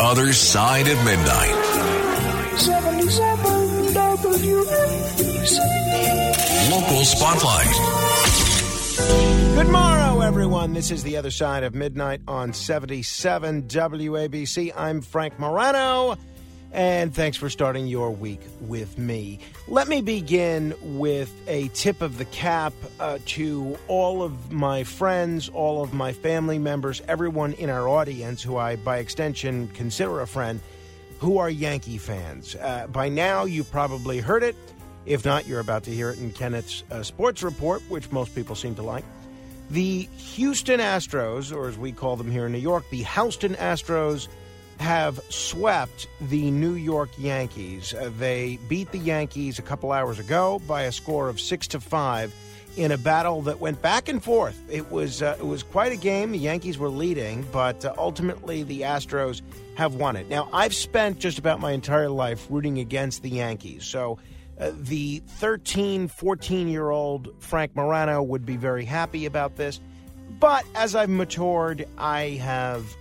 Other Side of Midnight. 77 WNBC. Local Spotlight. Good morrow, everyone. This is the Other Side of Midnight on 77 WABC. I'm Frank Morano, and thanks for starting your week with me. Let me begin with a tip of the cap to all of my friends, all of my family members, everyone in our audience who I, by extension, consider a friend, who are Yankee fans. By now, you've probably heard it. If not, you're about to hear it in Kenneth's sports report, which most people seem to like. The Houston Astros, or as we call them here in New York, the Houston Astros, have swept the New York Yankees. They beat the Yankees a couple hours ago by a score of 6-5 in a battle that went back and forth. It was quite a game. The Yankees were leading, but ultimately the Astros have won it. Now, I've spent just about my entire life rooting against the Yankees, so the 13, 14-year-old Frank Morano would be very happy about this. But as I've matured, I've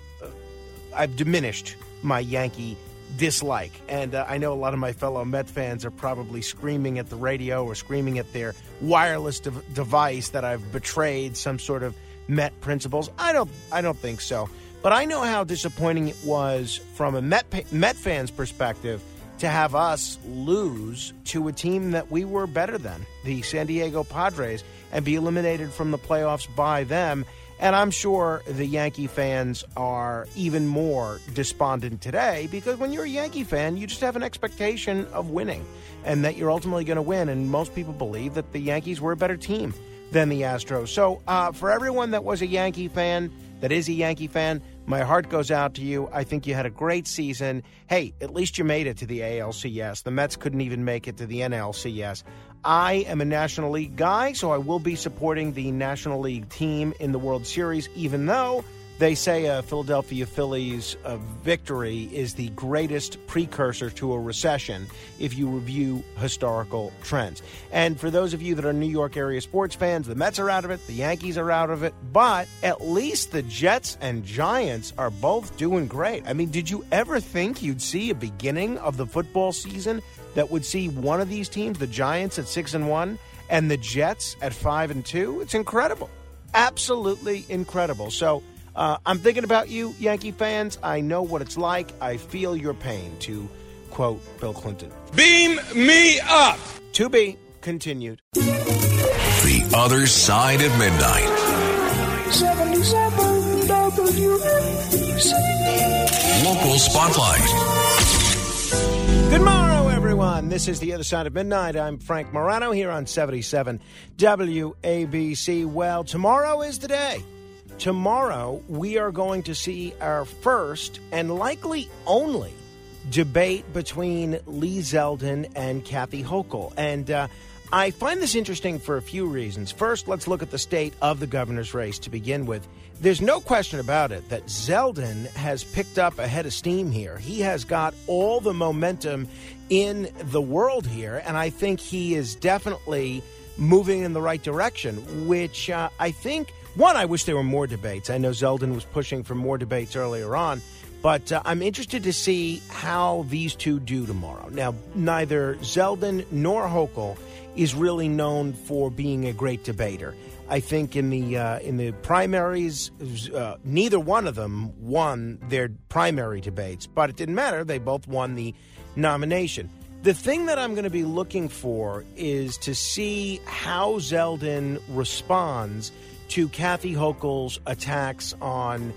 diminished my Yankee dislike. And I know a lot of my fellow Met fans are probably screaming at the radio or screaming at their wireless device that I've betrayed some sort of Met principles. I don't think so. But I know how disappointing it was from a Met fan's perspective to have us lose to a team that we were better than, the San Diego Padres, and be eliminated from the playoffs by them. And I'm sure the Yankee fans are even more despondent today, because when you're a Yankee fan, you just have an expectation of winning and that you're ultimately going to win. And most people believe that the Yankees were a better team than the Astros. So for everyone that was a Yankee fan, that is a Yankee fan, my heart goes out to you. I think you had a great season. Hey, at least you made it to the ALCS. The Mets couldn't even make it to the NLCS. I am a National League guy, so I will be supporting the National League team in the World Series, even though they say a Philadelphia Phillies victory is the greatest precursor to a recession if you review historical trends. And for those of you that are New York area sports fans, the Mets are out of it, the Yankees are out of it, but at least the Jets and Giants are both doing great. I mean, did you ever think you'd see a beginning of the football season that would see one of these teams, the Giants at 6-1 and the Jets at 5-2? It's incredible. Absolutely incredible. So I'm thinking about you, Yankee fans. I know what it's like. I feel your pain, to quote Bill Clinton. Beam me up! To be continued. The Other Side of Midnight. 77 WNBC. Local Spotlight. Good morrow, everyone. This is the Other Side of Midnight. I'm Frank Morano here on 77 WABC. Well, tomorrow is the day. Tomorrow, we are going to see our first and likely only debate between Lee Zeldin and Kathy Hochul. And I find this interesting for a few reasons. First, let's look at the state of the governor's race to begin with. There's no question about it that Zeldin has picked up a head of steam here. He has got all the momentum in the world here, and I think he is definitely moving in the right direction, which I think... One, I wish there were more debates. I know Zeldin was pushing for more debates earlier on, but I'm interested to see how these two do tomorrow. Now, neither Zeldin nor Hochul is really known for being a great debater. I think in the primaries, neither one of them won their primary debates, but it didn't matter. They both won the nomination. The thing that I'm going to be looking for is to see how Zeldin responds to Kathy Hochul's attacks on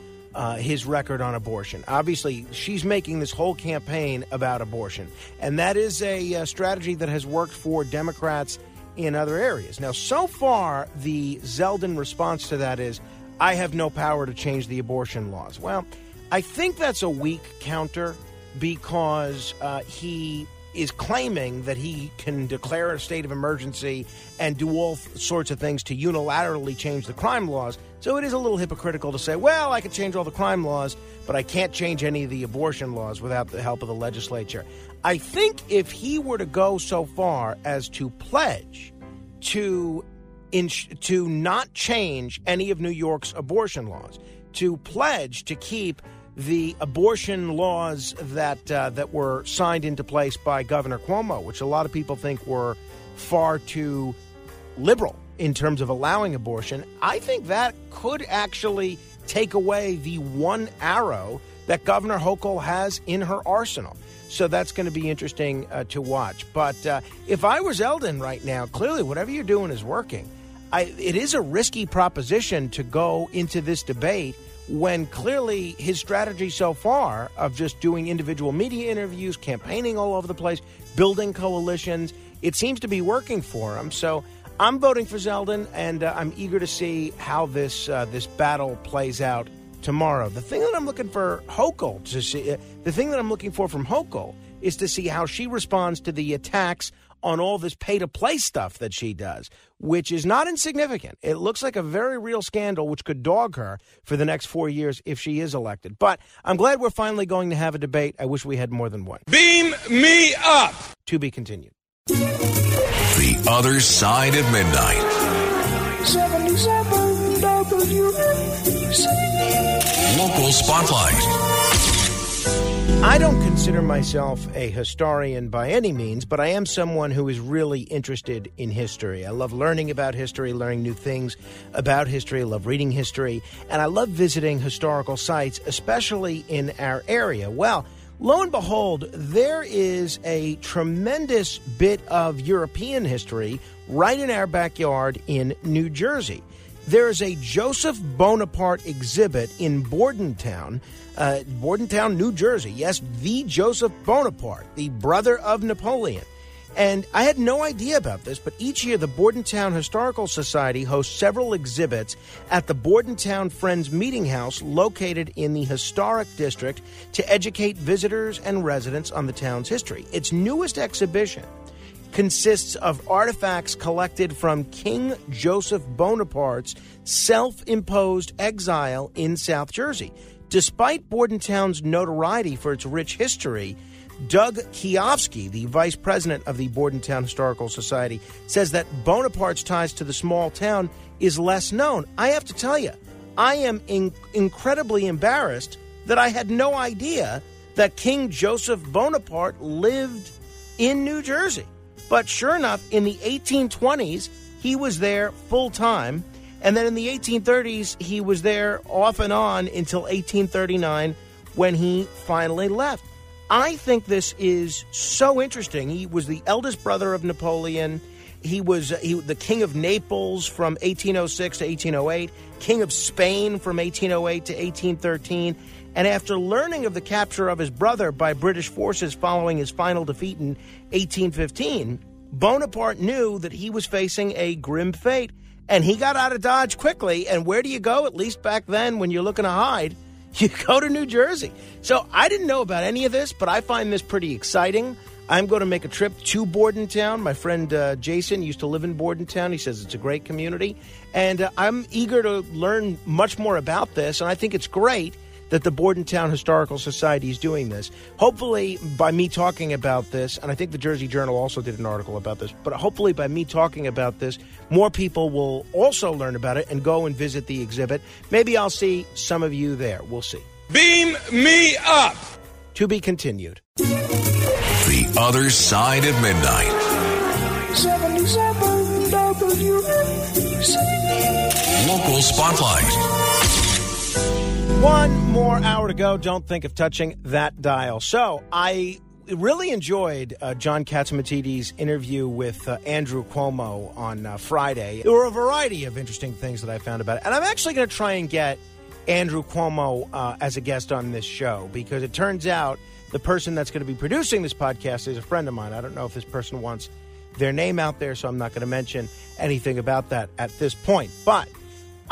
his record on abortion. Obviously, she's making this whole campaign about abortion, and that is a strategy that has worked for Democrats in other areas. Now, so far, the Zeldin response to that is, I have no power to change the abortion laws. Well, I think that's a weak counter, because he is claiming that he can declare a state of emergency and do all sorts of things to unilaterally change the crime laws. So it is a little hypocritical to say, well, I could change all the crime laws, but I can't change any of the abortion laws without the help of the legislature. I think if he were to go so far as to pledge to not change any of New York's abortion laws, to pledge to keep the abortion laws that were signed into place by Governor Cuomo, which a lot of people think were far too liberal in terms of allowing abortion, I think that could actually take away the one arrow that Governor Hochul has in her arsenal. So that's going to be interesting to watch. But if I were Zeldin right now, clearly whatever you're doing is working. It is a risky proposition to go into this debate when clearly his strategy so far of just doing individual media interviews, campaigning all over the place, building coalitions, it seems to be working for him. So I'm voting for Zeldin, and I'm eager to see how this battle plays out tomorrow. The thing that I'm looking for Hochul to see, the thing that I'm looking for from Hochul is to see how she responds to the attacks on all this pay-to-play stuff that she does, which is not insignificant. It looks like a very real scandal, which could dog her for the next 4 years if she is elected. But I'm glad we're finally going to have a debate. I wish we had more than one. Beam me up! To be continued. The Other Side of Midnight. 77 WNBC. Local Spotlight. I don't consider myself a historian by any means, but I am someone who is really interested in history. I love learning about history, learning new things about history. I love reading history, and I love visiting historical sites, especially in our area. Well, lo and behold, there is a tremendous bit of European history right in our backyard in New Jersey. There is a Joseph Bonaparte exhibit in Bordentown, New Jersey. Yes, the Joseph Bonaparte, the brother of Napoleon. And I had no idea about this, but each year the Bordentown Historical Society hosts several exhibits at the Bordentown Friends Meeting House located in the historic district to educate visitors and residents on the town's history. Its newest exhibition consists of artifacts collected from King Joseph Bonaparte's self-imposed exile in South Jersey. Despite Bordentown's notoriety for its rich history, Doug Kiyofsky, the vice president of the Bordentown Historical Society, says that Bonaparte's ties to the small town is less known. I have to tell you, I am incredibly embarrassed that I had no idea that King Joseph Bonaparte lived in New Jersey. But sure enough, in the 1820s, he was there full time. And then in the 1830s, he was there off and on until 1839 when he finally left. I think this is so interesting. He was the eldest brother of Napoleon. He was the king of Naples from 1806 to 1808, king of Spain from 1808 to 1813. And after learning of the capture of his brother by British forces following his final defeat in 1815, Bonaparte knew that he was facing a grim fate, and he got out of Dodge quickly. And where do you go, at least back then, when you're looking to hide? You go to New Jersey. So I didn't know about any of this, but I find this pretty exciting. I'm going to make a trip to Bordentown. My friend Jason used to live in Bordentown. He says it's a great community. And I'm eager to learn much more about this, and I think it's great that the Bordentown Historical Society is doing this. Hopefully, by me talking about this, and I think the Jersey Journal also did an article about this, but hopefully by me talking about this, more people will also learn about it and go and visit the exhibit. Maybe I'll see some of you there. We'll see. Beam me up! To be continued. The Other Side of Midnight. 77 WNBC. Local Spotlight. One more hour to go. Don't think of touching that dial. So I really enjoyed John Catsimatidis' interview with Andrew Cuomo on Friday. There were a variety of interesting things that I found about it. And I'm actually going to try and get Andrew Cuomo as a guest on this show, because it turns out the person that's going to be producing this podcast is a friend of mine. I don't know if this person wants their name out there, so I'm not going to mention anything about that at this point. But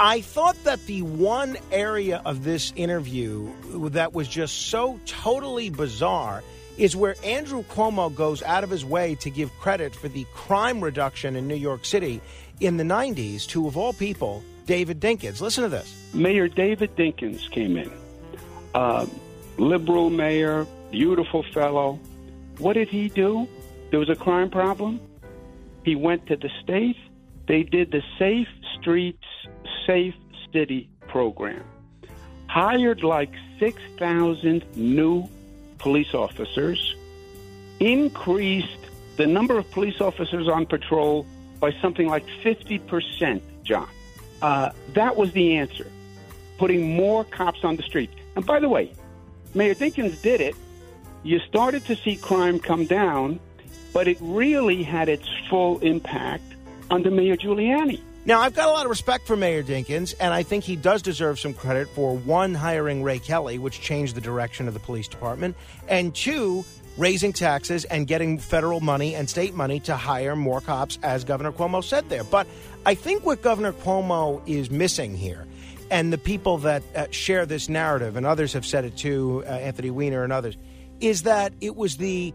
I thought that the one area of this interview that was just so totally bizarre is where Andrew Cuomo goes out of his way to give credit for the crime reduction in New York City in the 90s to, of all people, David Dinkins. Listen to this. Mayor David Dinkins came in. Liberal mayor, beautiful fellow. What did he do? There was a crime problem. He went to the state. They did the Safe Streets, Safe City program. hired like 6,000 new police officers, increased the number of police officers on patrol by something like 50%, John. That was the answer, putting more cops on the street. And by the way, Mayor Dinkins did it. You started to see crime come down, but it really had its full impact under Mayor Giuliani. Now, I've got a lot of respect for Mayor Dinkins, and I think he does deserve some credit for, one, hiring Ray Kelly, which changed the direction of the police department, and two, raising taxes and getting federal money and state money to hire more cops, as Governor Cuomo said there. But I think what Governor Cuomo is missing here, and the people that share this narrative, and others have said it too, Anthony Weiner and others, is that it was the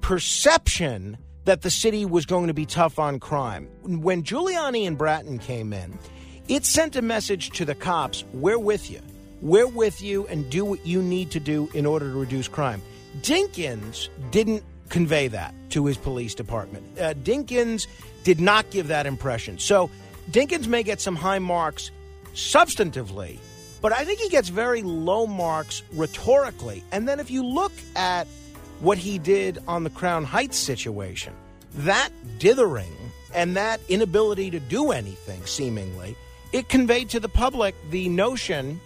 perception that the city was going to be tough on crime. When Giuliani and Bratton came in, it sent a message to the cops, we're with you. We're with you, and do what you need to do in order to reduce crime. Dinkins didn't convey that to his police department. Dinkins did not give that impression. So Dinkins may get some high marks substantively, but I think he gets very low marks rhetorically. And then if you look at what he did on the Crown Heights situation, that dithering and that inability to do anything, seemingly, it conveyed to the public the notion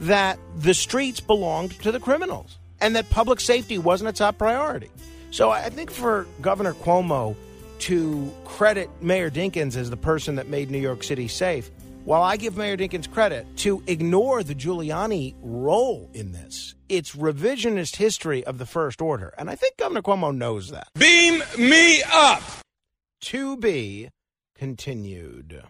that the streets belonged to the criminals and that public safety wasn't a top priority. So I think for Governor Cuomo to credit Mayor Dinkins as the person that made New York City safe, while I give Mayor Dinkins credit, to ignore the Giuliani role in this, it's revisionist history of the first order. And I think Governor Cuomo knows that. Beam me up! To be continued.